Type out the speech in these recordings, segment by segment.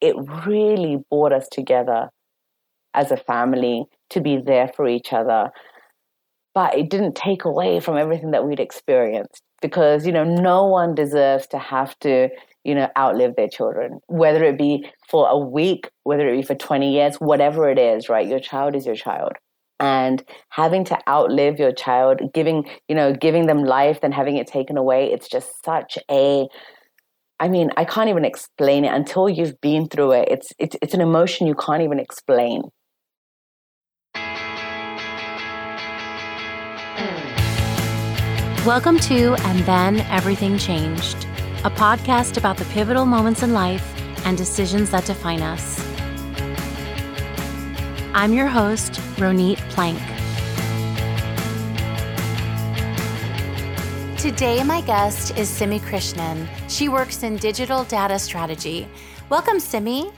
it really brought us together as a family to be there for each other. But it didn't take away from everything that we'd experienced because, you know, no one deserves to have to, you know, outlive their children, whether it be for a week, whether it be for 20 years, whatever it is, right? Your child is your child. And having to outlive your child, giving them life, then having it taken away, it's just such a, I mean, I can't even explain it until you've been through it. It's an emotion you can't even explain. Welcome to And Then Everything Changed, a podcast about the pivotal moments in life and decisions that define us. I'm your host, Ronit Plank. Today, my guest is Simi Krishnan. She works in digital data strategy. Welcome, Simi.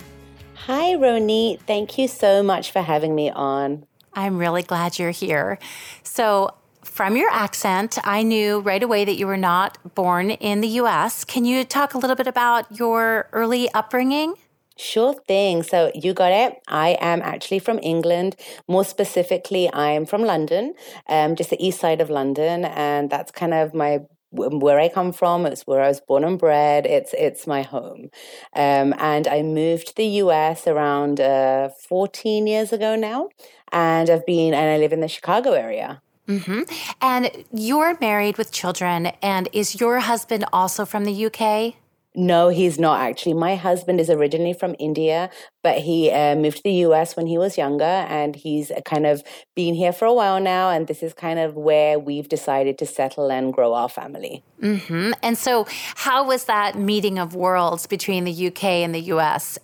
Hi, Ronit. Thank you so much for having me on. I'm really glad you're here. So, from your accent, I knew right away that you were not born in the U.S. Can you talk a little bit about your early upbringing? Sure thing. So you got it. I am actually from England. More specifically, I'm from London, just the east side of London. And that's kind of where I come from. It's where I was born and bred. It's my home. And I moved to the U.S. around 14 years ago now. And I live in the Chicago area. Mm-hmm. And you're married with children, and is your husband also from the UK? No, he's not actually. My husband is originally from India, but he moved to the US when he was younger, and he's kind of been here for a while now, and this is kind of where we've decided to settle and grow our family. Mm-hmm. And so how was that meeting of worlds between the UK and the US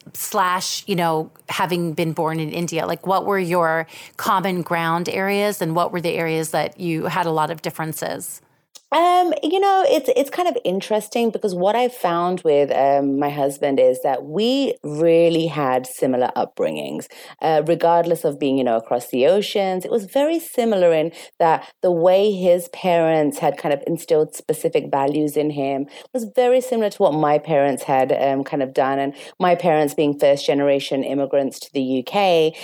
/ having been born in India? Like, what were your common ground areas, and what were the areas that you had a lot of differences? It's kind of interesting because what I found with my husband is that we really had similar upbringings, regardless of being, across the oceans. It was very similar in that the way his parents had kind of instilled specific values in him was very similar to what my parents had kind of done. And my parents being first generation immigrants to the UK,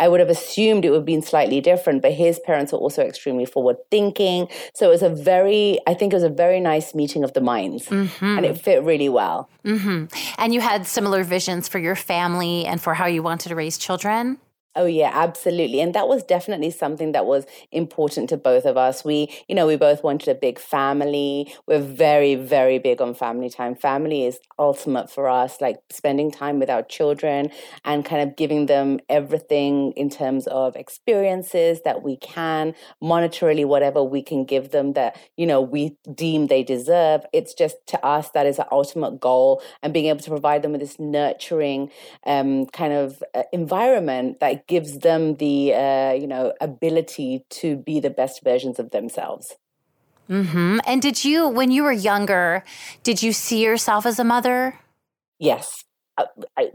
I would have assumed it would have been slightly different, but his parents were also extremely forward thinking. So it was a very nice meeting of the minds, mm-hmm. and it fit really well. Mm-hmm. And you had similar visions for your family and for how you wanted to raise children? Oh, yeah, absolutely. And that was definitely something that was important to both of us. We both wanted a big family. We're very, very big on family time. Family is ultimate for us, like spending time with our children and kind of giving them everything in terms of experiences that we can, monetarily, whatever we can give them that, we deem they deserve. It's just, to us, that is our ultimate goal, and being able to provide them with this nurturing kind of environment that gives them the, ability to be the best versions of themselves. Mm-hmm. And did you, when you were younger, did you see yourself as a mother? Yes.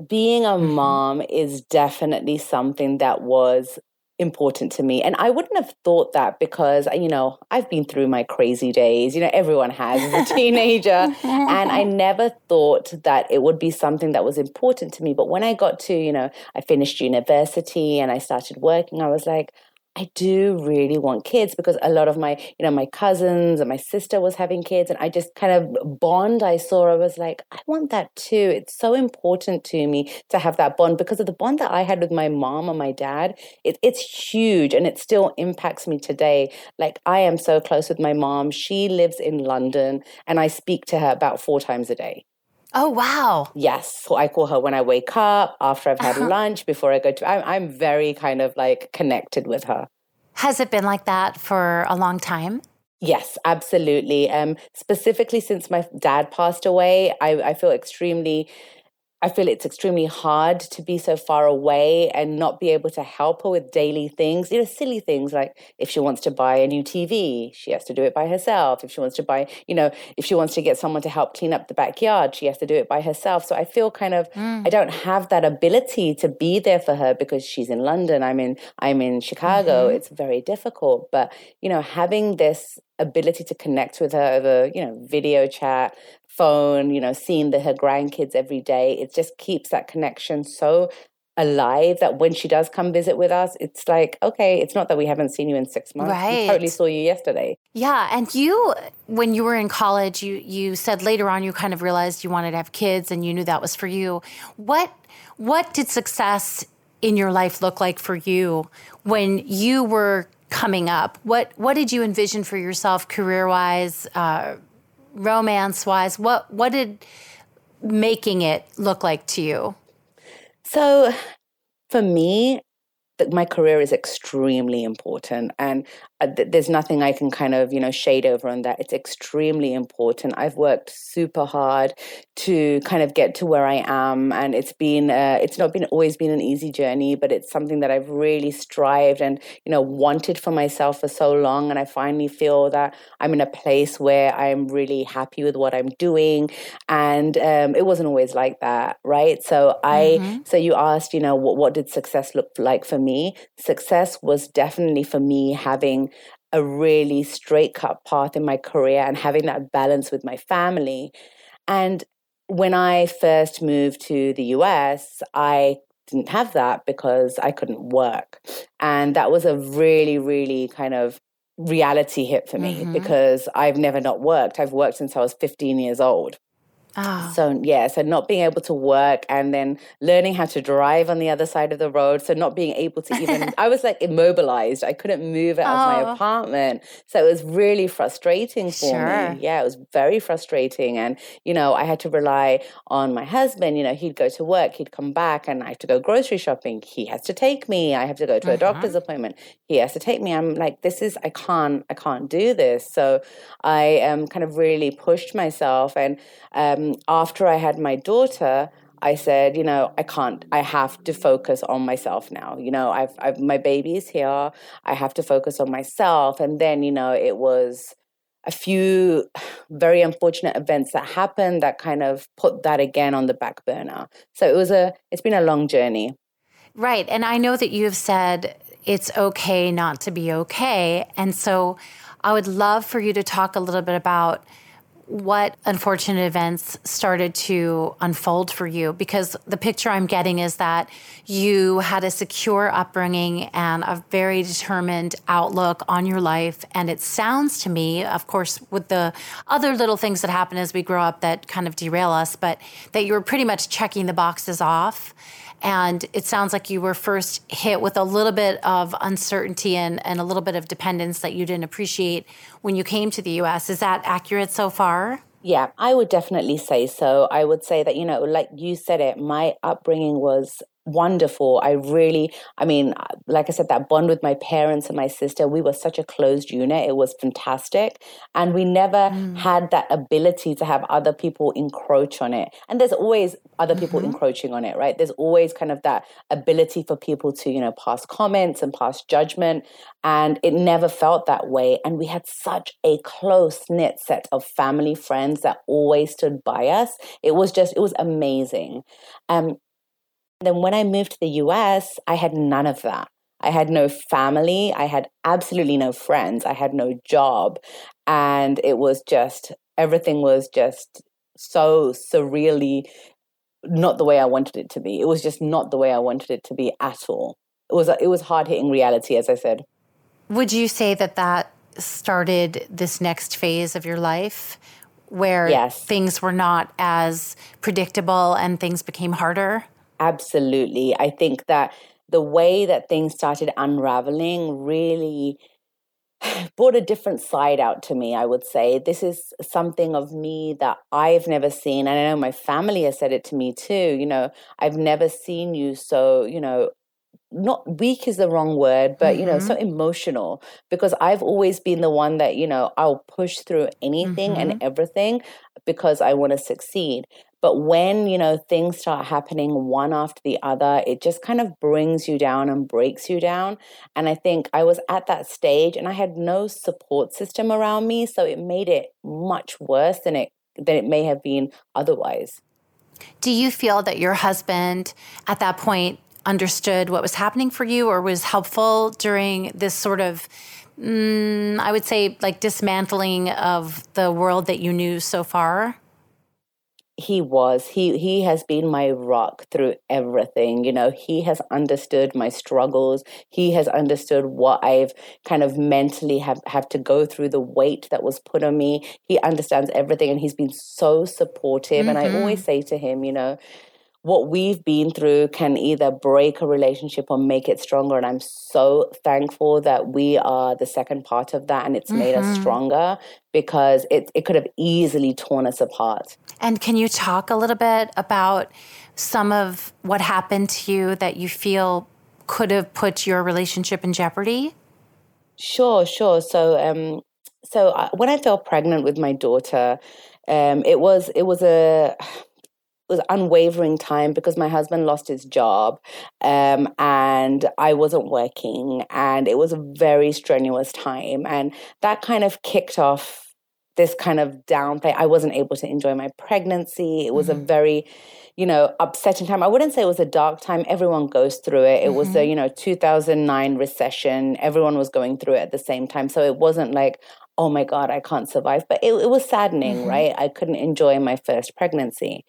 Being a mm-hmm. mom is definitely something that was important to me. And I wouldn't have thought that because, I've been through my crazy days, everyone has as a teenager. And I never thought that it would be something that was important to me. But when I got to, I finished university and I started working, I was like, I do really want kids, because a lot of my, my cousins and my sister was having kids, and I just kind of I was like, I want that too. It's so important to me to have that bond, because of the bond that I had with my mom and my dad. It's huge, and it still impacts me today. Like, I am so close with my mom. She lives in London, and I speak to her about 4 times a day. Oh, wow. Yes. So I call her when I wake up, after I've had lunch, before I go to... I'm very kind of like connected with her. Has it been like that for a long time? Yes, absolutely. Specifically since my dad passed away, I feel it's extremely hard to be so far away and not be able to help her with daily things, silly things like if she wants to buy a new TV, she has to do it by herself. If she wants to buy, if she wants to get someone to help clean up the backyard, she has to do it by herself. So I feel kind of, I don't have that ability to be there for her because she's in London. I'm in Chicago. Mm-hmm. It's very difficult. But, having this ability to connect with her over, video chat, phone, seeing her grandkids every day. It just keeps that connection so alive that when she does come visit with us, it's like, okay, it's not that we haven't seen you in 6 months. Right. We totally saw you yesterday. Yeah. And you, when you were in college, you said later on you kind of realized you wanted to have kids and you knew that was for you. What did success in your life look like for you when you were coming up? What did you envision for yourself career-wise, romance-wise? What did making it look like to you? So for me, my career is extremely important, and there's nothing I can kind of, shade over on that. It's extremely important. I've worked super hard to kind of get to where I am, and it's not always been an easy journey, but it's something that I've really strived and, wanted for myself for so long. And I finally feel that I'm in a place where I'm really happy with what I'm doing. And it wasn't always like that, right? So so you asked, what did success look like for me? Success was definitely for me having a really straight cut path in my career and having that balance with my family. And when I first moved to the US, I didn't have that because I couldn't work. And that was a really, really kind of reality hit for me because I've never not worked. I've worked since I was 15 years old. Oh. So not being able to work and then learning how to drive on the other side of the road. So not being able to even, I was like immobilized. I couldn't move out of my apartment. So it was really frustrating for me. Yeah, it was very frustrating. And, I had to rely on my husband. He'd go to work, he'd come back, and I have to go grocery shopping. He has to take me. I have to go to a doctor's appointment. He has to take me. I'm like, I can't do this. So I kind of really pushed myself, and after I had my daughter, I said, I have to focus on myself now. My baby is here. I have to focus on myself. And then, it was a few very unfortunate events that happened that kind of put that again on the back burner. So it's been a long journey. Right. And I know that you have said it's okay not to be okay. And so I would love for you to talk a little bit about what unfortunate events started to unfold for you, because the picture I'm getting is that you had a secure upbringing and a very determined outlook on your life. And it sounds to me, of course, with the other little things that happen as we grow up that kind of derail us, but that you were pretty much checking the boxes off. And it sounds like you were first hit with a little bit of uncertainty and a little bit of dependence that you didn't appreciate when you came to the U.S. Is that accurate so far? Yeah, I would definitely say so. I would say that, like you said it, my upbringing was wonderful. Like I said, that bond with my parents and my sister, we were such a closed unit. It was fantastic. And we never had that ability to have other people encroach on it. And there's always other people encroaching on it, right? There's always kind of that ability for people to, pass comments and pass judgment. And it never felt that way. And we had such a close-knit set of family friends that always stood by us. It was amazing. Then when I moved to the US, I had none of that. I had no family. I had absolutely no friends. I had no job. And everything was just so surreally not the way I wanted it to be. It was just not the way I wanted it to be at all. It was hard-hitting reality, as I said. Would you say that started this next phase of your life where things were not as predictable and things became harder? Absolutely. I think that the way that things started unraveling really brought a different side out to me, I would say. This is something of me that I've never seen. And I know my family has said it to me too. I've never seen you so, not weak is the wrong word, but, so emotional, because I've always been the one that, I'll push through anything and everything because I want to succeed. But when, things start happening one after the other, it just kind of brings you down and breaks you down. And I think I was at that stage and I had no support system around me. So it made it much worse than it may have been otherwise. Do you feel that your husband at that point understood what was happening for you or was helpful during this sort of I would say like dismantling of the world that you knew so far? He was. He has been my rock through everything. You know, he has understood my struggles. He has understood what I've kind of mentally have to go through, the weight that was put on me. He understands everything, and he's been so supportive. Mm-hmm. And I always say to him, you know, what we've been through can either break a relationship or make it stronger. And I'm so thankful that we are the second part of that, and it's made us stronger, because it could have easily torn us apart. And can you talk a little bit about some of what happened to you that you feel could have put your relationship in jeopardy? Sure. So when I fell pregnant with my daughter, it was unwavering time, because my husband lost his job and I wasn't working, and it was a very strenuous time, and that kind of kicked off this kind of downplay. I wasn't able to enjoy my pregnancy. It was a very, upsetting time. I wouldn't say it was a dark time. Everyone goes through it. It was the, 2009 recession. Everyone was going through it at the same time. So it wasn't like, oh my God, I can't survive. But it was saddening, right? I couldn't enjoy my first pregnancy.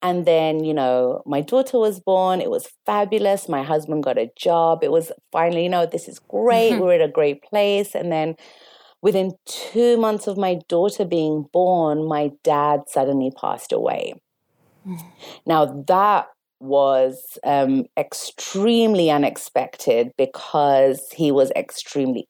And then, my daughter was born. It was fabulous. My husband got a job. It was finally, this is great. Mm-hmm. We're at a great place. And then within 2 months of my daughter being born, my dad suddenly passed away. Mm-hmm. Now, that was extremely unexpected, because he was insanely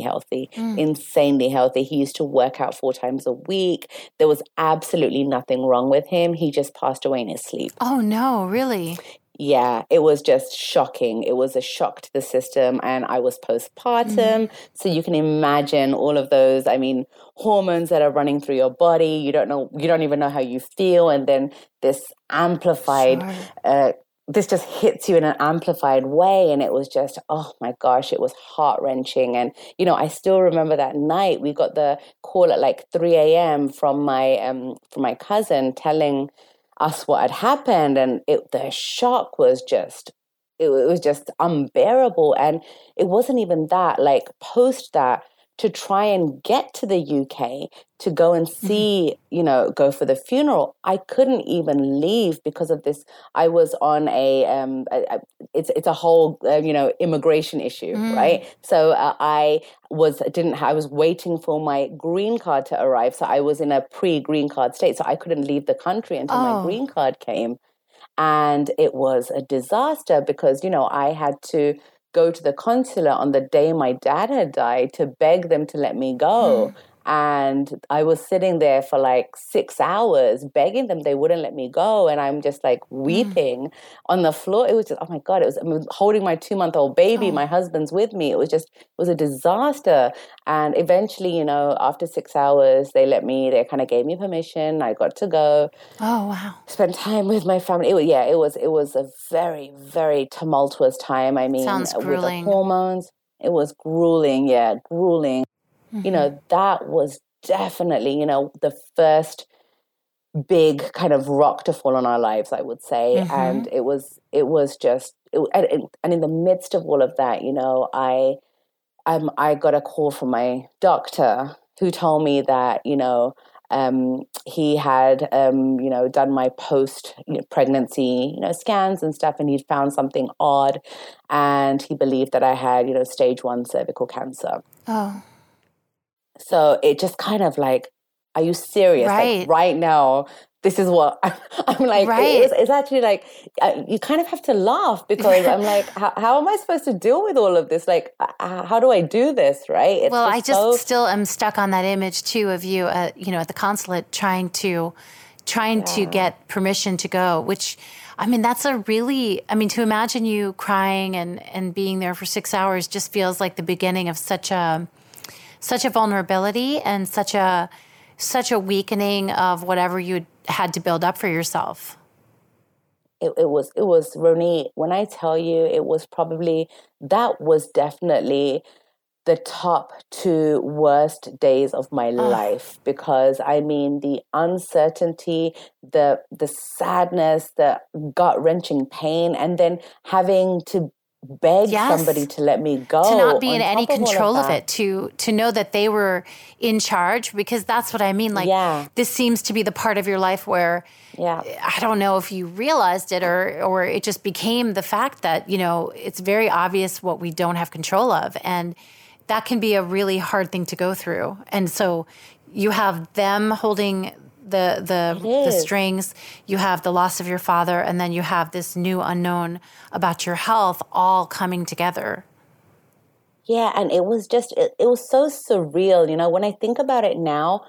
healthy. He used to work out 4 times a week. There was absolutely nothing wrong with him. He just passed away in his sleep. Oh no, really? Yeah, it was just shocking. It was a shock to the system, and I was postpartum. So you can imagine all of those, hormones that are running through your body. You don't even know how you feel, and then this amplified, this just hits you in an amplified way, and it was just, oh my gosh, it was heart-wrenching. And, I still remember that night. We got the call at like 3 a.m. from my cousin telling us what had happened, and the shock was just, it was just unbearable. And it wasn't even that, like post that, to try and get to the UK to go and see, go for the funeral, I couldn't even leave because of this. I was on it's a whole, immigration issue, right? So I was waiting for my green card to arrive. So I was in a pre-green card state. So I couldn't leave the country until my green card came. And it was a disaster because, I had to go to the consulate on the day my dad had died to beg them to let me go. And I was sitting there for like 6 hours begging them. They wouldn't let me go. And I'm just like weeping on the floor. It was just, oh my God, I was holding my 2-month-old baby. Oh. My husband's with me. It was a disaster. And eventually, after 6 hours, they kind of gave me permission. I got to go. Oh, wow. Spent time with my family. It was a very, very tumultuous time. Sounds grueling. With the hormones. It was grueling. Yeah, grueling. That was definitely, the first big kind of rock to fall on our lives, I would say. Mm-hmm. And it was just, and in the midst of all of that, I got a call from my doctor who told me that, he had, done my post-pregnancy, scans and stuff, and he'd found something odd, and he believed that I had, stage 1 cervical cancer. Oh. So it just kind of like, are you serious? Right. Like right now, this is what I'm like. Right. It's actually like, you kind of have to laugh because I'm like, how am I supposed to deal with all of this? Like, how do I do this? Right. It's still am stuck on that image too of you, at the consulate trying to get permission to go, which that's a really, to imagine you crying and being there for 6 hours just feels like the beginning of such a vulnerability and such a weakening of whatever you had to build up for yourself. It was Ronit, when I tell you, that was definitely the top 2 worst days of my life, because the uncertainty, the sadness, the gut-wrenching pain, and then having to beg somebody to let me go. To not be in any control of it, to know that they were in charge, because that's what I mean. Like, this seems to be the part of your life where I don't know if you realized it or it just became the fact that, you know, it's very obvious what we don't have control of. And that can be a really hard thing to go through. And so you have them holding the strings, you have the loss of your father, and then you have this new unknown about your health all coming together. Yeah, and it was just, it was so surreal. You know, when I think about it now,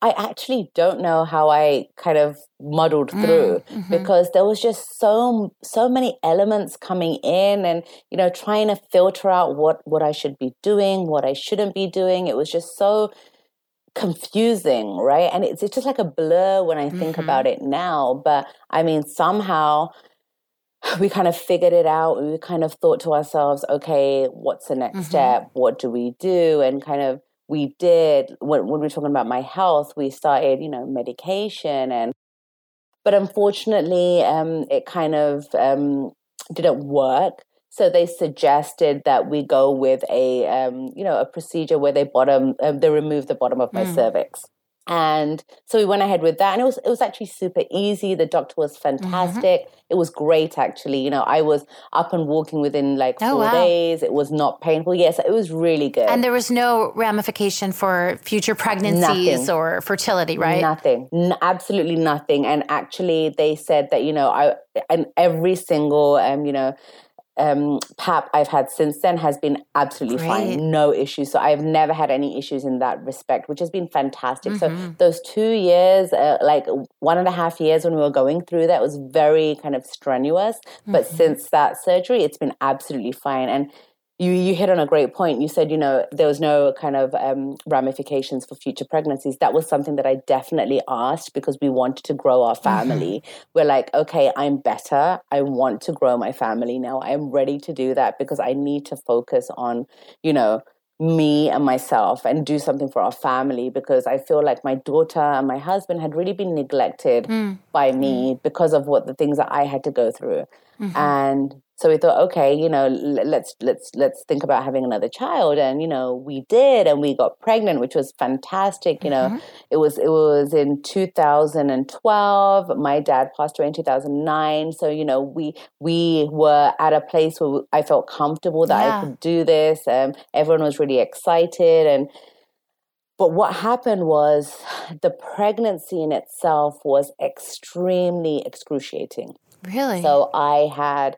I actually don't know how I kind of muddled through because there was just so many elements coming in and, you know, trying to filter out what I should be doing, what I shouldn't be doing. It was just so confusing, right? And it's just like a blur when I think about it now. But I mean, somehow we kind of figured it out. We kind of thought to ourselves, okay, what's the next step? What do we do? And kind of we did, when we were talking about my health, we started, you know, medication. But unfortunately, it kind of didn't work. So they suggested that we go with a procedure where they remove the bottom of my cervix. And so we went ahead with that, and it was actually super easy. The doctor was fantastic. It was great, actually. You know, I was up and walking within like 4 days. It was not painful. Yes, it was really good. And there was no ramification for future pregnancies or fertility, right? Nothing. Absolutely nothing. And actually, they said that, you know, every single PAP I've had since then has been absolutely fine, no issues. So I've never had any issues in that respect, which has been fantastic. So those 2 years, 1.5 years when we were going through that was very kind of strenuous. But since that surgery, it's been absolutely fine. And you hit on a great point. You said, you know, there was no kind of ramifications for future pregnancies. That was something that I definitely asked because we wanted to grow our family. We're like, okay, I'm better. I want to grow my family now. I'm ready to do that because I need to focus on, you know, me and myself and do something for our family, because I feel like my daughter and my husband had really been neglected by me because of the things that I had to go through. And so we thought, okay, you know, let's think about having another child. And, you know, we did, and we got pregnant, which was fantastic. You know, it was in 2012. My dad passed away in 2009. So, you know, we were at a place where I felt comfortable that I could do this. Everyone was really excited. But what happened was the pregnancy in itself was extremely excruciating. Really? So I had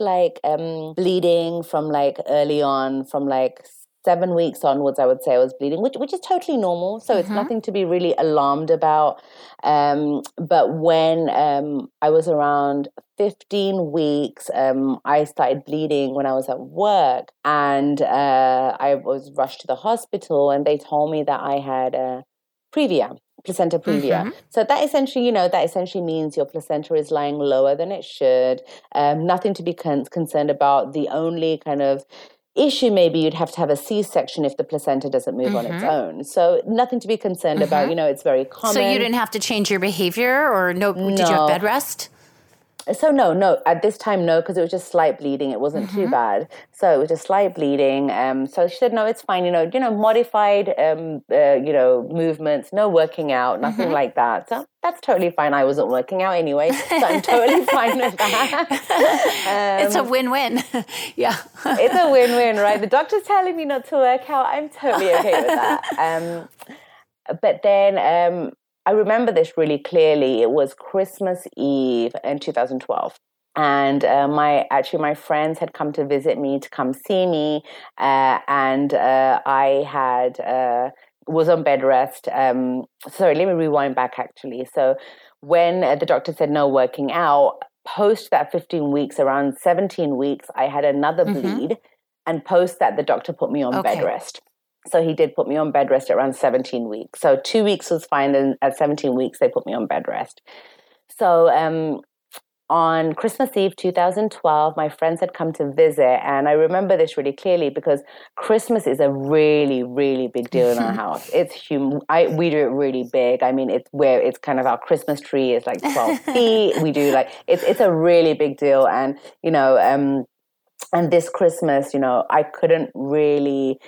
like bleeding from like early on, from like 7 weeks onwards, I would say I was bleeding, which is totally normal. So it's nothing to be really alarmed about. But when I was around 15 weeks, I started bleeding when I was at work, and I was rushed to the hospital, and they told me that I had previa. Placenta previa. So that essentially, you know, means your placenta is lying lower than it should. Nothing to be concerned about. The only kind of issue, maybe you'd have to have a C-section if the placenta doesn't move on its own. So nothing to be concerned about. You know, it's very common. So you didn't have to change your behavior, or did you have bed rest? So no, at this time, no, because it was just slight bleeding. It wasn't too bad. So it was just slight bleeding. So she said, no, it's fine. You know, modified, movements, no working out, nothing like that. So that's totally fine. I wasn't working out anyway, so I'm totally fine with that. It's a win-win. Yeah. It's a win-win, right? The doctor's telling me not to work out. I'm totally okay with that. But then... I remember this really clearly. It was Christmas Eve in 2012. And my friends had come to visit me, to come see me. I had... was on bed rest. Sorry, let me rewind back, actually. So when the doctor said no working out, post that 15 weeks, around 17 weeks, I had another bleed. And post that, the doctor put me on bed rest. So he did put me on bed rest around 17 weeks. So 2 weeks was fine, and at 17 weeks, they put me on bed rest. So on Christmas Eve 2012, my friends had come to visit, and I remember this really clearly because Christmas is a really, really big deal in our house. It's we do it really big. I mean, it's kind of our Christmas tree is like 12 feet. We do it's a really big deal, and you know. And this Christmas, you know, I couldn't really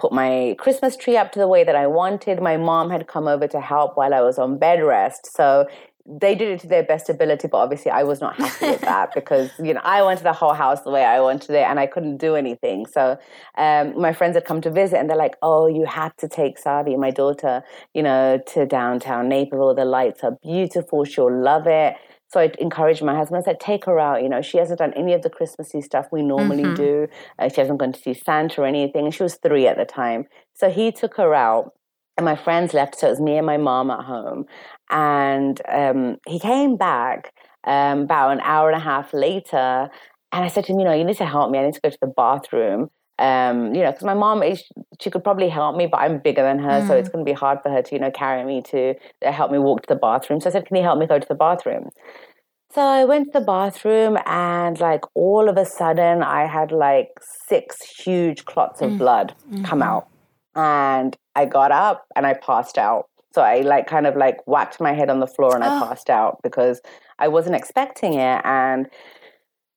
put my Christmas tree up to the way that I wanted. My mom had come over to help while I was on bed rest. So they did it to their best ability, but obviously I was not happy with that because, you know, I wanted the whole house the way I wanted it and I couldn't do anything. So my friends had come to visit and they're like, oh, you have to take Sadi, my daughter, you know, to downtown Naperville. The lights are beautiful. She'll love it. So I encouraged my husband. I said, take her out. You know, she hasn't done any of the Christmassy stuff we normally do. She hasn't gone to see Santa or anything. And she was 3 at the time. So he took her out. And my friends left, so it was me and my mom at home. And he came back about an hour and a half later. And I said to him, you know, you need to help me. I need to go to the bathroom. You know, because my mom, she could probably help me, but I'm bigger than her. So it's going to be hard for her to, you know, carry me to help me walk to the bathroom. So I said, can you help me go to the bathroom? So I went to the bathroom and like all of a sudden I had like 6 huge clots of blood come out. And I got up and I passed out. So I like kind of like whacked my head on the floor and I passed out because I wasn't expecting it. And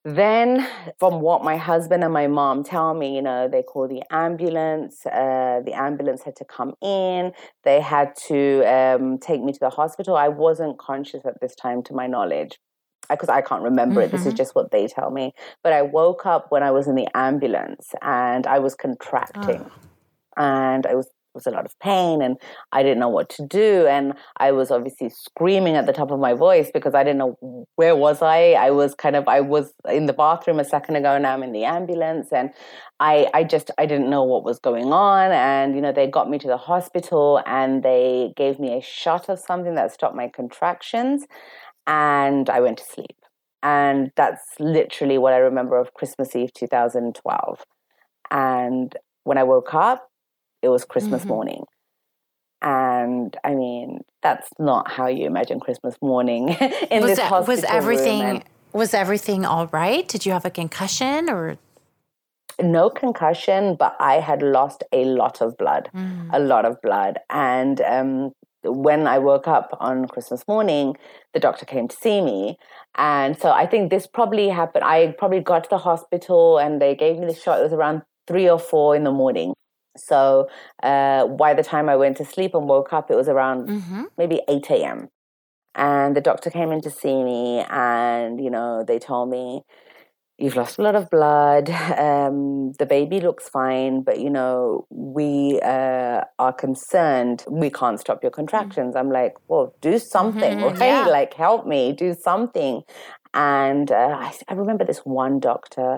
then from what my husband and my mom tell me, you know, they called the ambulance. The ambulance had to come in. They had to take me to the hospital. I wasn't conscious at this time to my knowledge because I can't remember it. This is just what they tell me. But I woke up when I was in the ambulance and I was contracting. And I was a lot of pain and I didn't know what to do. And I was obviously screaming at the top of my voice because I didn't know where was I. I was in the bathroom a second ago. Now I'm in the ambulance and I didn't know what was going on. And, you know, they got me to the hospital and they gave me a shot of something that stopped my contractions and I went to sleep. And that's literally what I remember of Christmas Eve 2012. And when I woke up, it was Christmas morning. And, I mean, that's not how you imagine Christmas morning in this hospital room. Was everything all right? Did you have a concussion or? No concussion, but I had lost a lot of blood, And when I woke up on Christmas morning, the doctor came to see me. And so I think this probably happened. I probably got to the hospital and they gave me the shot. It was around 3 or 4 in the morning. So by the time I went to sleep and woke up, it was around maybe 8 a.m. And the doctor came in to see me and, you know, they told me, you've lost a lot of blood. The baby looks fine, but, you know, we are concerned. We can't stop your contractions. I'm like, well, do something, right? Yeah. Like, help me, do something. And I remember this one doctor,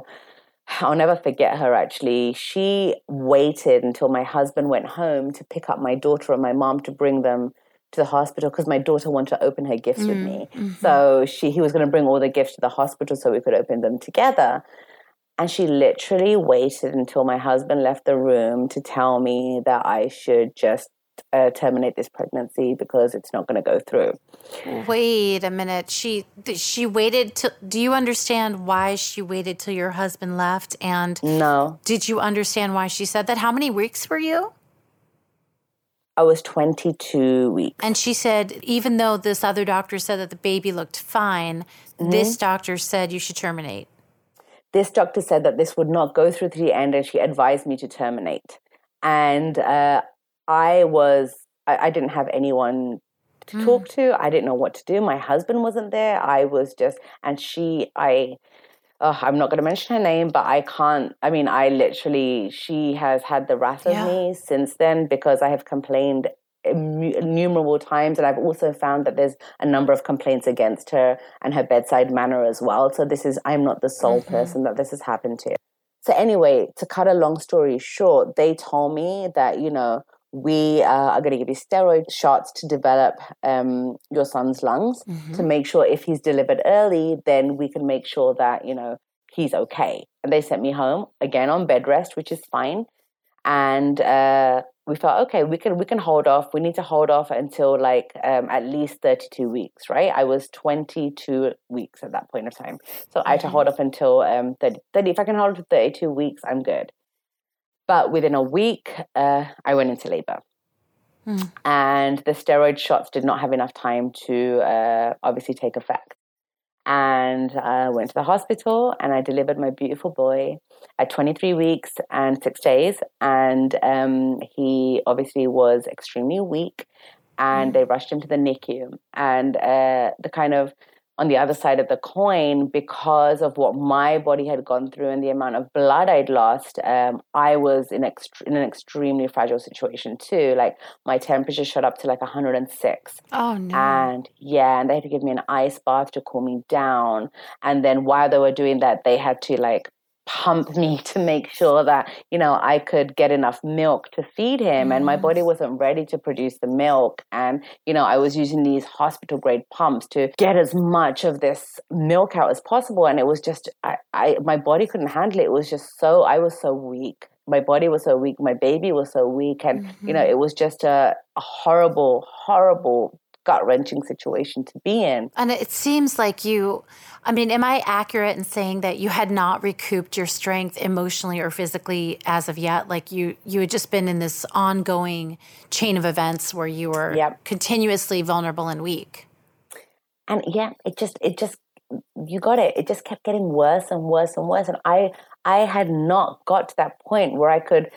I'll never forget her, actually. She waited until my husband went home to pick up my daughter and my mom to bring them to the hospital because my daughter wanted to open her gifts with me. So he was going to bring all the gifts to the hospital so we could open them together. And she literally waited until my husband left the room to tell me that I should just terminate this pregnancy because it's not going to go through. Wait a minute. She waited till. Do you understand why she waited till your husband left? And no, did you understand why she said that? How many weeks were you? I was 22 weeks. And she said, even though this other doctor said that the baby looked fine, this doctor said you should terminate. This doctor said that this would not go through to the end, and she advised me to terminate. And I didn't have anyone to talk to. I didn't know what to do. My husband wasn't there. I was just, and I'm not going to mention her name, but she has had the wrath of me since then because I have complained innumerable times. And I've also found that there's a number of complaints against her and her bedside manner as well. So I'm not the sole person that this has happened to. So anyway, to cut a long story short, they told me that, you know, we are going to give you steroid shots to develop your son's lungs to make sure if he's delivered early, then we can make sure that, you know, he's okay. And they sent me home again on bed rest, which is fine. And we thought, okay, we can hold off. We need to hold off until like at least 32 weeks, right? I was 22 weeks at that point of time. So I had to hold off until 30. If I can hold off 32 weeks, I'm good. But within a week, I went into labor. And the steroid shots did not have enough time to obviously take effect. And I went to the hospital and I delivered my beautiful boy at 23 weeks and 6 days. And he obviously was extremely weak and they rushed him to the NICU. And the kind of on the other side of the coin, because of what my body had gone through and the amount of blood I'd lost, I was in an extremely fragile situation too. Like my temperature shot up to like 106. Oh no. And yeah, and they had to give me an ice bath to cool me down. And then while they were doing that, they had to like pump me to make sure that, you know, I could get enough milk to feed him. And my body wasn't ready to produce the milk. And, you know, I was using these hospital grade pumps to get as much of this milk out as possible. And it was just, my body couldn't handle it. It was just so, I was so weak. My body was so weak. My baby was so weak. And, you know, it was just a horrible, horrible gut-wrenching situation to be in. And it seems like you, I mean, am I accurate in saying that you had not recouped your strength emotionally or physically as of yet? Like you had just been in this ongoing chain of events where you were continuously vulnerable and weak. And yeah, it just, you got it. It just kept getting worse and worse and worse. And I had not got to that point where I could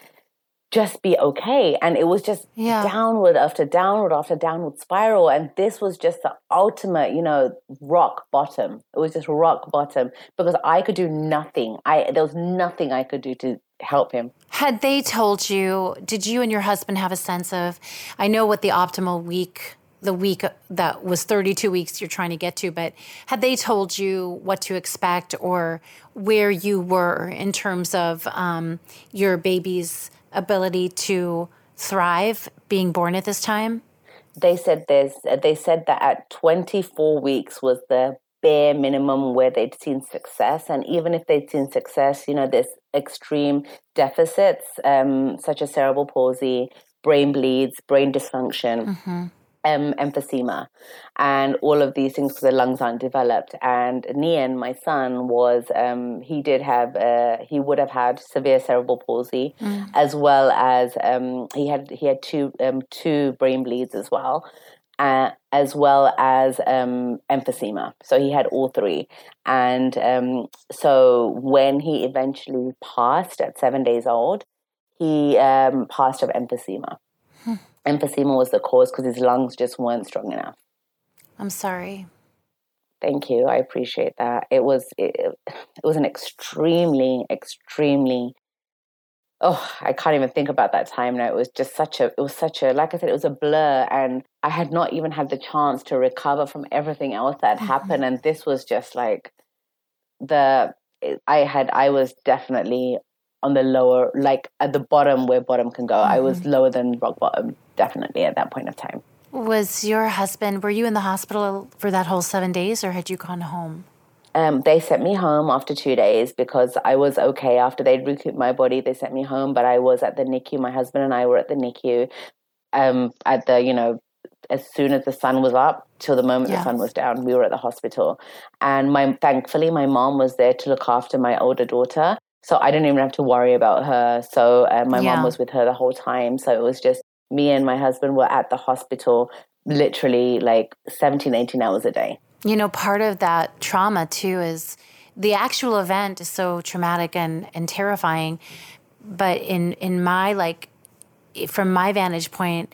just be okay. And it was just downward after downward after downward spiral. And this was just the ultimate, you know, rock bottom. It was just rock bottom because I could do nothing. There was nothing I could do to help him. Had they told you, did you and your husband have a sense of, I know what the optimal week, the week that was 32 weeks you're trying to get to, but had they told you what to expect or where you were in terms of your baby's ability to thrive being born at this time? They said this. They said that at 24 weeks was the bare minimum where they'd seen success. And even if they'd seen success, you know, there's extreme deficits such as cerebral palsy, brain bleeds, brain dysfunction, emphysema, and all of these things because the lungs aren't developed. And Nian, my son, was he would have had severe cerebral palsy, as well as he had two brain bleeds as well, as well as emphysema. So he had all three. And so when he eventually passed at 7 days old, he passed of emphysema. Emphysema was the cause because his lungs just weren't strong enough. I'm sorry. Thank you. I appreciate that. It was an extremely, extremely, I can't even think about that time now. It was just such a, like I said, it was a blur. And I had not even had the chance to recover from everything else that had happened. And this was just like I was definitely on the lower, like at the bottom where bottom can go. I was lower than rock bottom, definitely at that point of time. Was your husband, were you in the hospital for that whole 7 days or had you gone home? They sent me home after 2 days because I was okay. After they'd recouped my body, they sent me home, but I was at the NICU. My husband and I were at the NICU at the, you know, as soon as the sun was up till the moment the sun was down, we were at the hospital. And thankfully my mom was there to look after my older daughter. So I didn't even have to worry about her. So my mom was with her the whole time. So it was just me and my husband were at the hospital literally like 17, 18 hours a day. You know, part of that trauma too is the actual event is so traumatic and terrifying. But in my, like, from my vantage point,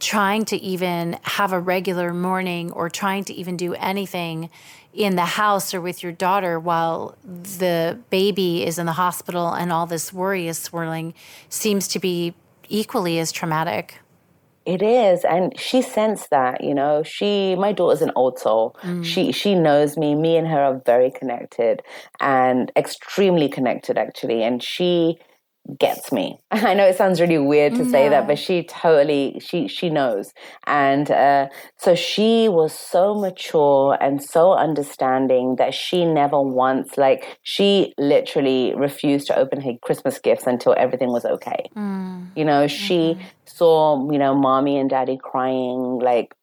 trying to even have a regular morning or trying to even do anything in the house or with your daughter while the baby is in the hospital and all this worry is swirling seems to be equally as traumatic. It is. And she sensed that, you know, my daughter's an old soul. She knows me and her are very connected and extremely connected actually. And she gets me. I know it sounds really weird to say that, but she totally, she knows. And so she was so mature and so understanding that she never once, like, she literally refused to open her Christmas gifts until everything was okay. You know, she saw, you know, mommy and daddy crying, like,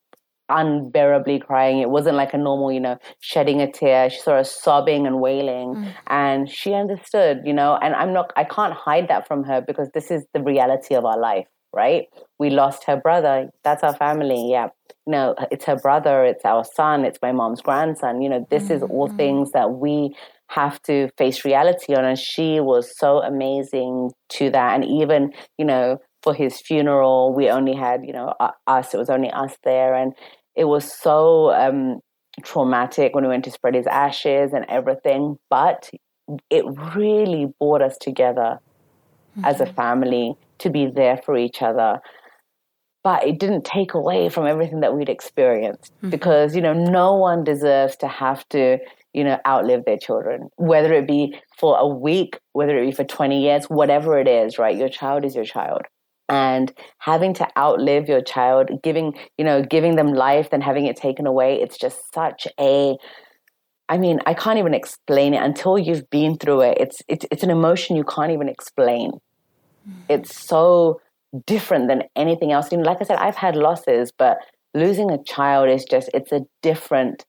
unbearably crying. It wasn't like a normal, you know, shedding a tear. She saw us sobbing and wailing and she understood, you know, and I can't hide that from her because this is the reality of our life. right? We lost her brother. That's our family. Yeah. No, it's her brother. It's our son. It's my mom's grandson. You know, this is all things that we have to face reality on. And she was so amazing to that. And even, you know, for his funeral, we only had, you know, us. It was only us there. And it was so traumatic when we went to spread his ashes and everything. But it really brought us together as a family to be there for each other. But it didn't take away from everything that we'd experienced because, you know, no one deserves to have to, you know, outlive their children, whether it be for a week, whether it be for 20 years, whatever it is, right? Your child is your child. And having to outlive your child, giving them life, then having it taken away, it's just such a, I mean, I can't even explain it until you've been through it. It's an emotion you can't even explain. It's so different than anything else. And like I said, I've had losses, but losing a child is just, it's a different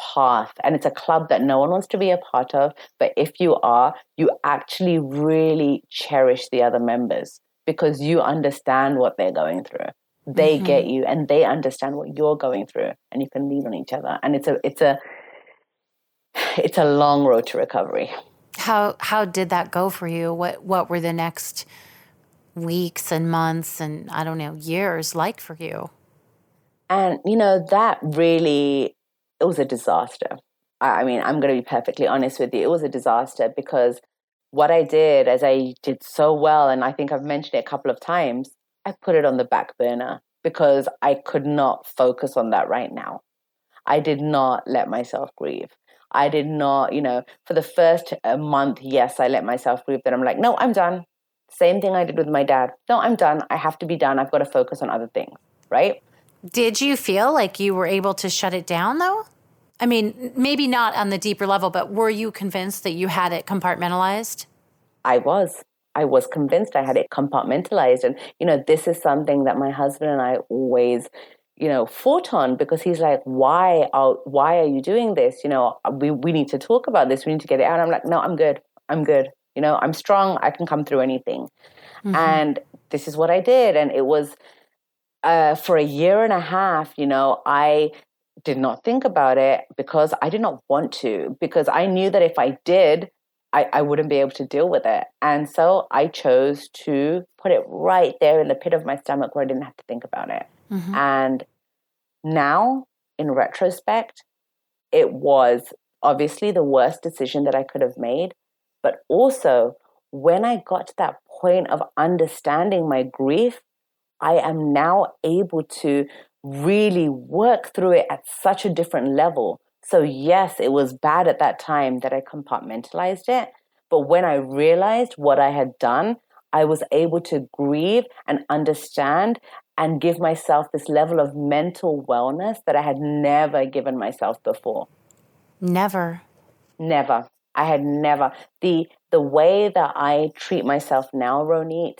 path, and it's a club that no one wants to be a part of, but if you are, you actually really cherish the other members because you understand what they're going through. They get you, and they understand what you're going through, and you can lean on each other. And it's a long road to recovery. How did that go for you? What were the next weeks and months and, I don't know, years like for you? And you know, that really, it was a disaster. I mean, I'm going to be perfectly honest with you. It was a disaster because what I did, as I did so well, and I think I've mentioned it a couple of times, I put it on the back burner because I could not focus on that right now. I did not let myself grieve. I did not, you know, for the first month, yes, I let myself grieve. Then I'm like, no, I'm done. Same thing I did with my dad. No, I'm done. I have to be done. I've got to focus on other things, right? Did you feel like you were able to shut it down, though? I mean, maybe not on the deeper level, but were you convinced that you had it compartmentalized? I was convinced I had it compartmentalized. And, you know, this is something that my husband and I always, you know, fought on, because he's like, why are you doing this? You know, we need to talk about this. We need to get it out. And I'm like, no, I'm good. I'm good. You know, I'm strong. I can come through anything. And this is what I did. And it was... for a year and a half, you know, I did not think about it because I did not want to, because I knew that if I did, I wouldn't be able to deal with it. And so I chose to put it right there in the pit of my stomach where I didn't have to think about it. And now, in retrospect, it was obviously the worst decision that I could have made. But also, when I got to that point of understanding my grief, I am now able to really work through it at such a different level. So yes, it was bad at that time that I compartmentalized it. But when I realized what I had done, I was able to grieve and understand and give myself this level of mental wellness that I had never given myself before. Never. I had never. The way that I treat myself now, Ronit,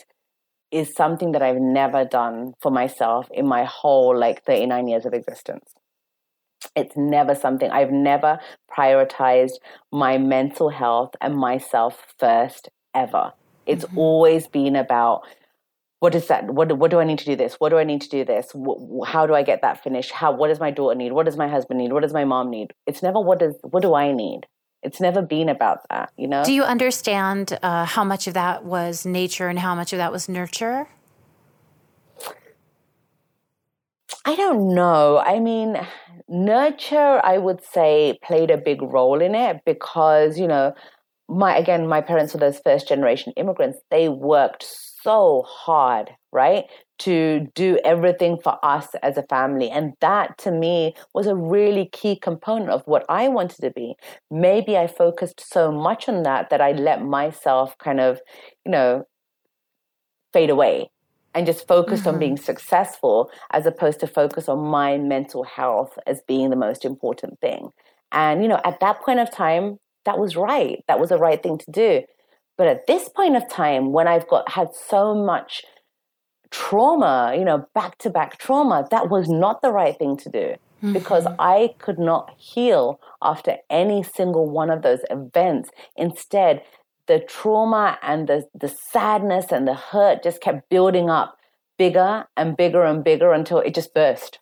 is something that I've never done for myself in my whole, 39 years of existence. It's never something, I've never prioritized my mental health and myself first ever. It's always been about, what is that? What do I need to do this? What do I need to do this? How do I get that finished? What does my daughter need? What does my husband need? What does my mom need? It's never, what do I need? It's never been about that, you know? Do you understand how much of that was nature and how much of that was nurture? I don't know. I mean, nurture, I would say, played a big role in it because, you know, my parents were those first-generation immigrants. They worked so hard, right, to do everything for us as a family. And that, to me, was a really key component of what I wanted to be. Maybe I focused so much on that I let myself kind of, you know, fade away and just focused on being successful, as opposed to focus on my mental health as being the most important thing. And, you know, at that point of time, that was right. That was the right thing to do. But at this point of time, when I've had so much trauma, you know, back-to-back trauma, that was not the right thing to do, because I could not heal after any single one of those events. Instead, the trauma and the sadness and the hurt just kept building up bigger and bigger and bigger until it just burst.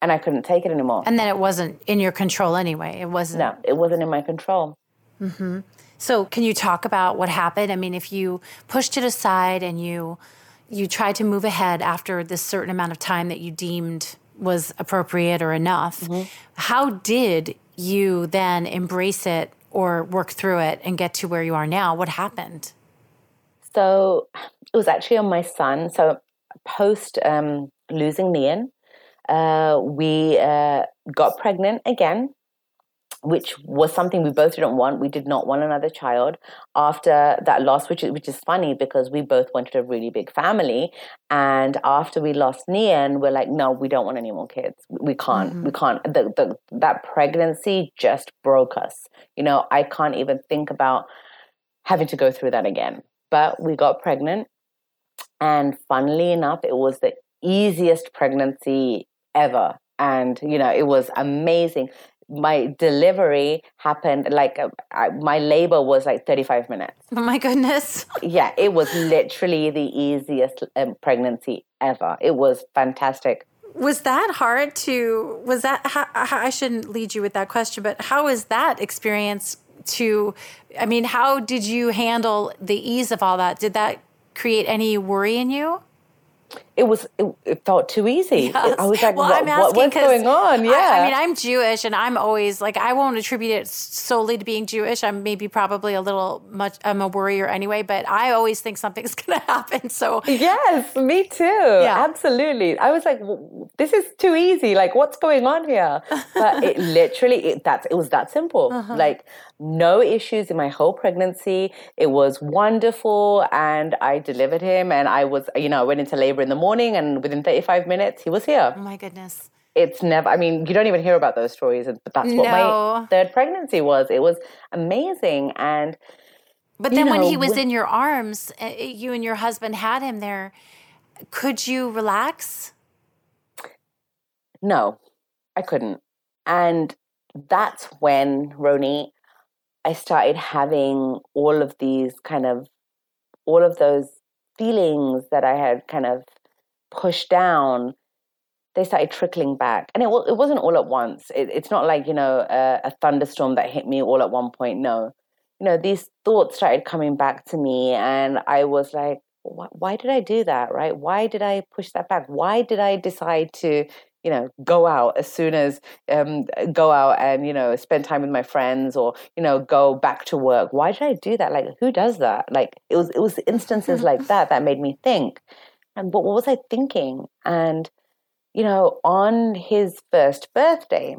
And I couldn't take it anymore. And then it wasn't in your control anyway. It wasn't. No, it wasn't in my control. Mm-hmm. So can you talk about what happened? I mean, if you pushed it aside and you tried to move ahead after this certain amount of time that you deemed was appropriate or enough, mm-hmm. how did you then embrace it or work through it and get to where you are now? What happened? So it was actually on my son. So post losing Nian, we got pregnant again, which was something we both didn't want. We did not want another child after that loss, which is funny because we both wanted a really big family. And after we lost Nian, we're like, no, we don't want any more kids. We can't. Mm-hmm. We can't. That pregnancy just broke us. You know, I can't even think about having to go through that again. But we got pregnant. And funnily enough, it was the easiest pregnancy ever. And, you know, it was amazing. My delivery happened my labor was 35 minutes. Oh my goodness. Yeah, it was literally the easiest pregnancy ever. It was fantastic. I shouldn't lead you with that question, but how is that experience how did you handle the ease of all that? Did that create any worry in you? It felt too easy. Yes. I was like, what's going on? Yeah. I'm Jewish and I'm always I won't attribute it solely to being Jewish. I'm a worrier anyway, but I always think something's going to happen. So yes, me too. Yeah. Absolutely. I was like, this is too easy. What's going on here? But it literally, it was that simple. Uh-huh. No issues in my whole pregnancy. It was wonderful. And I delivered him and I was, I went into labor in the morning and within 35 minutes, he was here. Oh my goodness. It's never, you don't even hear about those stories, but that's what my third pregnancy was. It was amazing. And, when he was in your arms, you and your husband had him there, could you relax? No, I couldn't. And that's when, Ronit, I started having all of those feelings that I had kind of pushed down. They started trickling back, and it wasn't all at once. It's not a thunderstorm that hit me all at one point. No, these thoughts started coming back to me, and I was like, "Why did I do that? Right? Why did I push that back? Why did I decide to?" Go out as soon as, go out and, spend time with my friends or, go back to work. Why did I do that? Who does that? It was instances like that made me think. And what was I thinking? And, on his first birthday,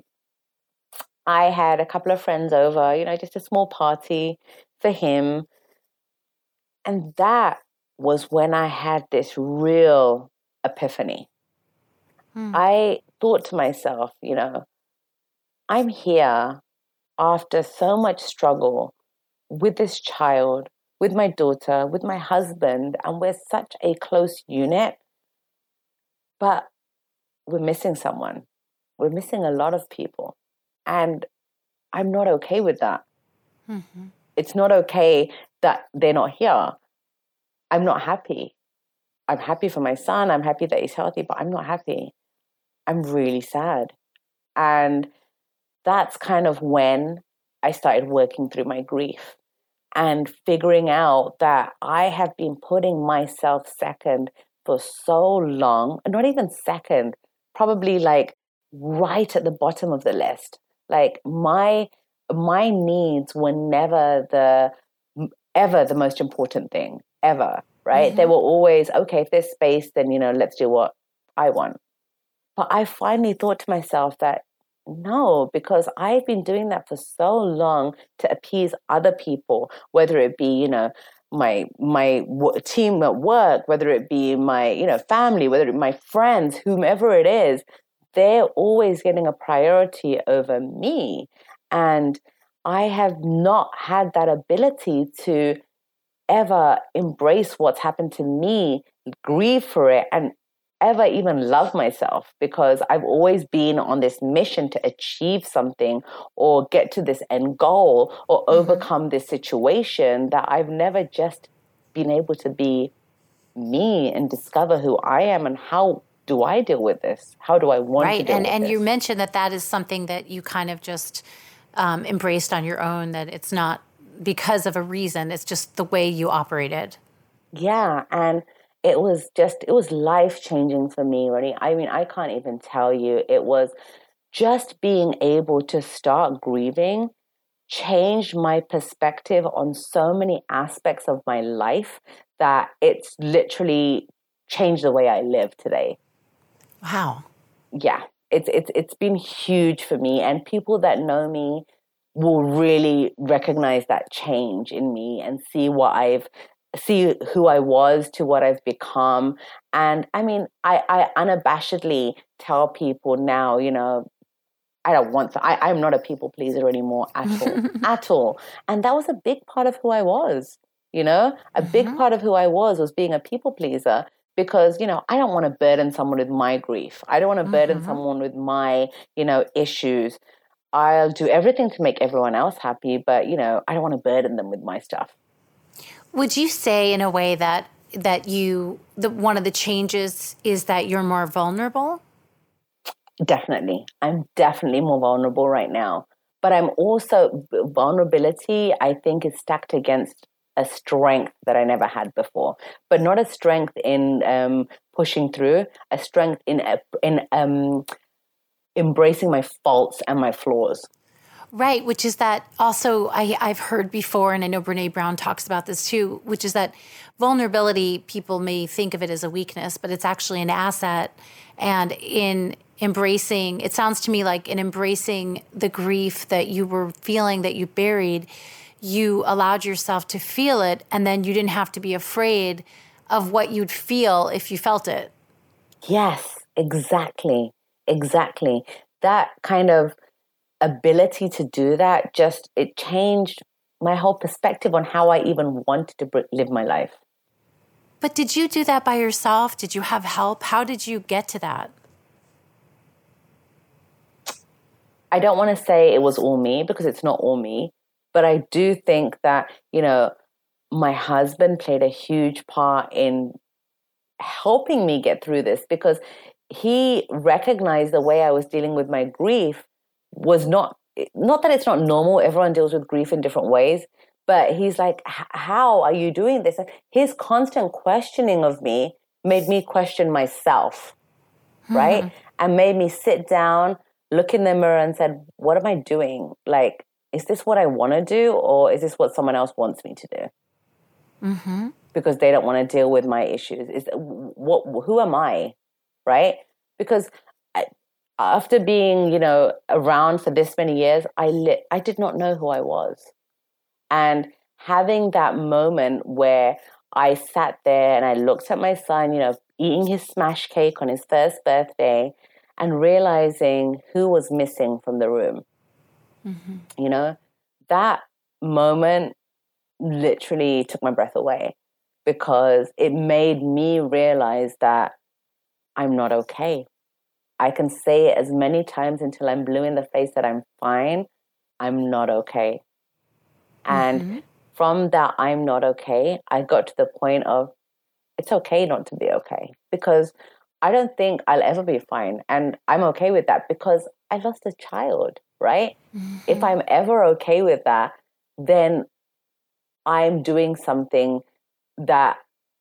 I had a couple of friends over, just a small party for him. And that was when I had this real epiphany. I thought to myself, I'm here after so much struggle with this child, with my daughter, with my husband, and we're such a close unit, but we're missing someone. We're missing a lot of people. And I'm not okay with that. Mm-hmm. It's not okay that they're not here. I'm not happy. I'm happy for my son. I'm happy that he's healthy, but I'm not happy. I'm really sad. And that's kind of when I started working through my grief and figuring out that I have been putting myself second for so long, not even second, probably right at the bottom of the list. My needs were never the most important thing ever, right? Mm-hmm. They were always, okay, if there's space, then, let's do what I want. But I finally thought to myself that no, because I've been doing that for so long to appease other people, whether it be, my team at work, whether it be my, family, whether it be my friends, whomever it is, they're always getting a priority over me. And I have not had that ability to ever embrace what's happened to me, grieve for it, and ever even love myself, because I've always been on this mission to achieve something or get to this end goal or overcome this situation, that I've never just been able to be me and discover who I am and how do I deal with this? How do I want to deal with this? And you mentioned that that is something that you kind of just embraced on your own, that it's not because of a reason. It's just the way you operated. Yeah, and it was life-changing for me, Ronnie. I mean, I can't even tell you. It was just being able to start grieving changed my perspective on so many aspects of my life that it's literally changed the way I live today. Wow. Yeah, it's been huge for me, and people that know me will really recognize that change in me and see who I was to what I've become. And I mean, I unabashedly tell people now, you know, I don't want to, I'm not a people pleaser anymore at all. And that was a big part of who I was, you know, a big part of who I was being a people pleaser, because, you know, I don't want to burden someone with my grief. I don't want to burden someone with my, you know, issues. I'll do everything to make everyone else happy, but, you know, I don't want to burden them with my stuff. Would you say in a way that one of the changes is that you're more vulnerable? Definitely. I'm definitely more vulnerable right now. But I'm also, vulnerability, I think, is stacked against a strength that I never had before, but not a strength in pushing through, a strength in embracing my faults and my flaws. Right, which is that also I've heard before, and I know Brene Brown talks about this too, which is that vulnerability, people may think of it as a weakness, but it's actually an asset. And in embracing, it sounds to me like in embracing the grief that you were feeling that you buried, you allowed yourself to feel it, and then you didn't have to be afraid of what you'd feel if you felt it. Yes, exactly. That kind of ability to do that, just it changed my whole perspective on how I even wanted to live my life. But did you do that by yourself? Did you have help? How did you get to that? I don't want to say it was all me, because it's not all me, but I do think that, you know, my husband played a huge part in helping me get through this, because he recognized the way I was dealing with my grief was not that it's not normal. Everyone deals with grief in different ways, but he's like, how are you doing this? And his constant questioning of me made me question myself, right? And made me sit down, look in the mirror and said, what am I doing? Like, is this what I want to do? Or is this what someone else wants me to do? Because they don't want to deal with my issues. Who am I? Right? Because after being, you know, around for this many years, I did not know who I was. And having that moment where I sat there and I looked at my son, you know, eating his smash cake on his first birthday and realizing who was missing from the room, you know, that moment literally took my breath away, because it made me realize that I'm not okay. I can say it as many times until I'm blue in the face that I'm fine. I'm not okay. And from that, I'm not okay, I got to the point of, it's okay not to be okay, because I don't think I'll ever be fine. And I'm okay with that, because I lost a child, right? If I'm ever okay with that, then I'm doing something that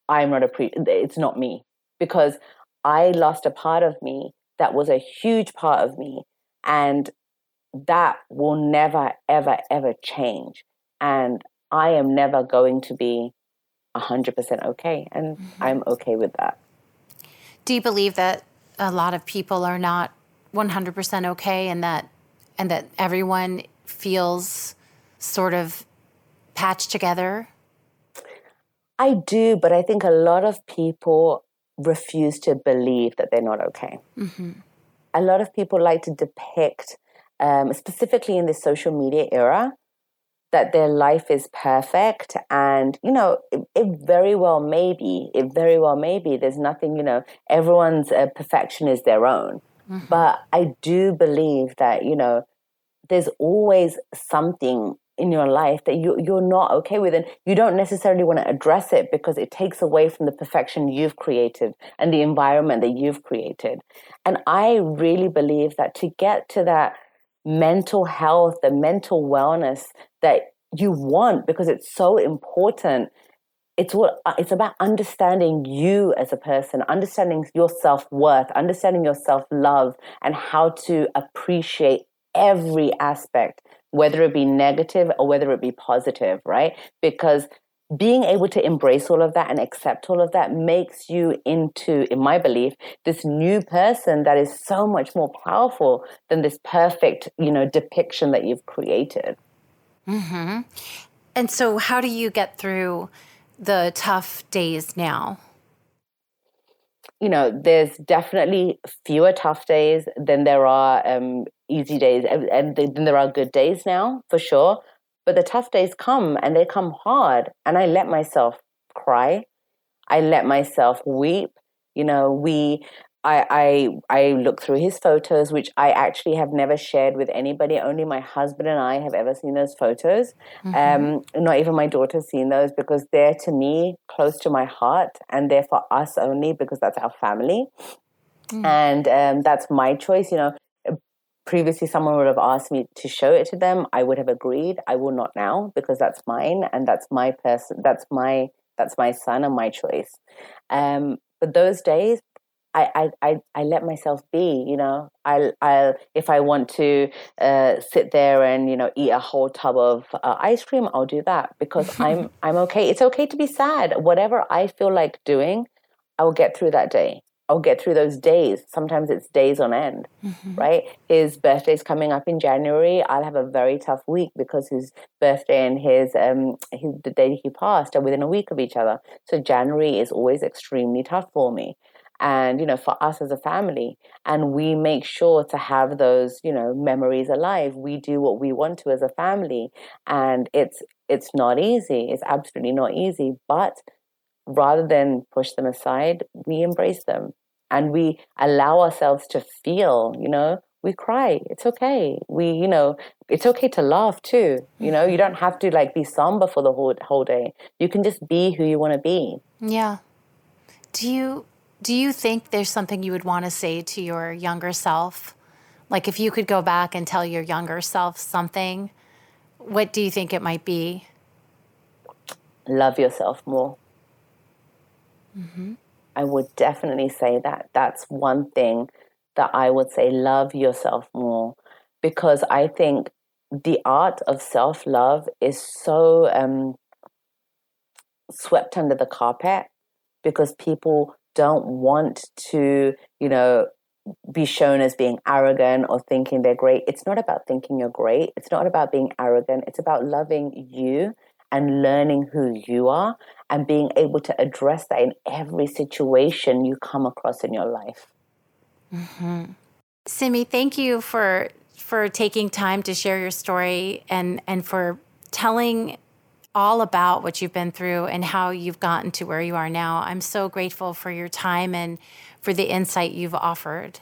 I'm not it's not me, because I lost a part of me that was a huge part of me, and that will never, ever, ever change. And I am never going to be 100% okay, and I'm okay with that. Do you believe that a lot of people are not 100% okay, and that everyone feels sort of patched together? I do, but I think a lot of people refuse to believe that they're not okay. A lot of people like to depict, specifically in this social media era, that their life is perfect. And, you know, it very well may be. There's nothing, you know, everyone's perfection is their own. Mm-hmm. But I do believe that, you know, there's always something in your life that you're not okay with, and you don't necessarily want to address it because it takes away from the perfection you've created and the environment that you've created. And I really believe that to get to that mental health, the mental wellness that you want, because it's so important, it's about understanding you as a person, understanding your self-worth, understanding your self-love, and how to appreciate every aspect, whether it be negative or whether it be positive, right? Because being able to embrace all of that and accept all of that makes you into, in my belief, this new person that is so much more powerful than this perfect, you know, depiction that you've created. Mm-hmm. And so how do you get through the tough days now? You know, there's definitely fewer tough days than there are easy days, and then there are good days now, for sure. But the tough days come, and they come hard, and I let myself cry, I let myself weep. You know, I look through his photos, which I actually have never shared with anybody. Only my husband and I have ever seen those photos. Mm-hmm. Not even my daughter's seen those, because they're, to me, close to my heart, and they're for us only, because that's our family. Mm-hmm. And that's my choice, you know. Previously, someone would have asked me to show it to them. I would have agreed. I will not now, because that's mine, and that's my person. That's my son, and my choice. But those days, I let myself be. You know, I'll if I want to sit there and, you know, eat a whole tub of ice cream, I'll do that, because I'm okay. It's okay to be sad. Whatever I feel like doing, I will get through that day. I'll get through those days. Sometimes it's days on end, mm-hmm. right? His birthday's coming up in January. I'll have a very tough week, because his birthday and the day he passed are within a week of each other. So January is always extremely tough for me, and, you know, for us as a family. And we make sure to have those, you know, memories alive. We do what we want to as a family, and it's not easy. It's absolutely not easy, but rather than push them aside, we embrace them, and we allow ourselves to feel, you know, we cry. It's okay. We, you know, it's okay to laugh too. You know, you don't have to like be somber for the whole day. You can just be who you want to be. Yeah. Do you think there's something you would want to say to your younger self? Like, if you could go back and tell your younger self something, what do you think it might be? Love yourself more. Mm-hmm. I would definitely say that. That's one thing that I would say, love yourself more, because I think the art of self-love is so swept under the carpet, because people don't want to, you know, be shown as being arrogant or thinking they're great. It's not about thinking you're great. It's not about being arrogant. It's about loving you and learning who you are, and being able to address that in every situation you come across in your life. Mm-hmm. Simi, thank you for taking time to share your story, and for telling all about what you've been through and how you've gotten to where you are now. I'm so grateful for your time and for the insight you've offered.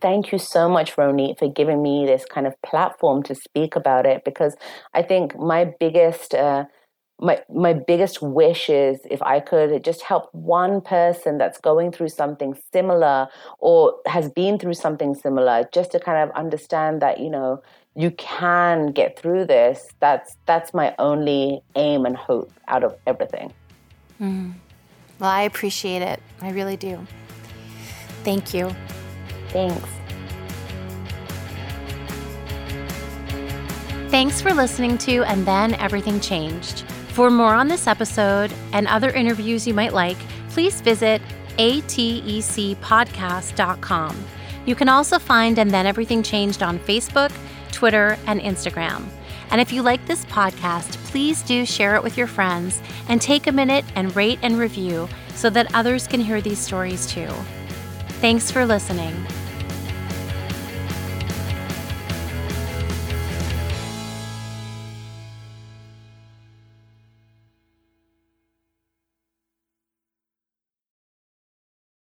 Thank you so much, Ronit, for giving me this kind of platform to speak about it, because I think my biggest my biggest wish is if I could just help one person that's going through something similar or has been through something similar, just to kind of understand that, you know, you can get through this. That's my only aim and hope out of everything. Mm. Well, I appreciate it. I really do. Thank you. Thanks. Thanks for listening to And Then Everything Changed. For more on this episode and other interviews you might like, please visit atecpodcast.com. You can also find And Then Everything Changed on Facebook, Twitter, and Instagram. And if you like this podcast, please do share it with your friends, and take a minute and rate and review so that others can hear these stories too. Thanks for listening.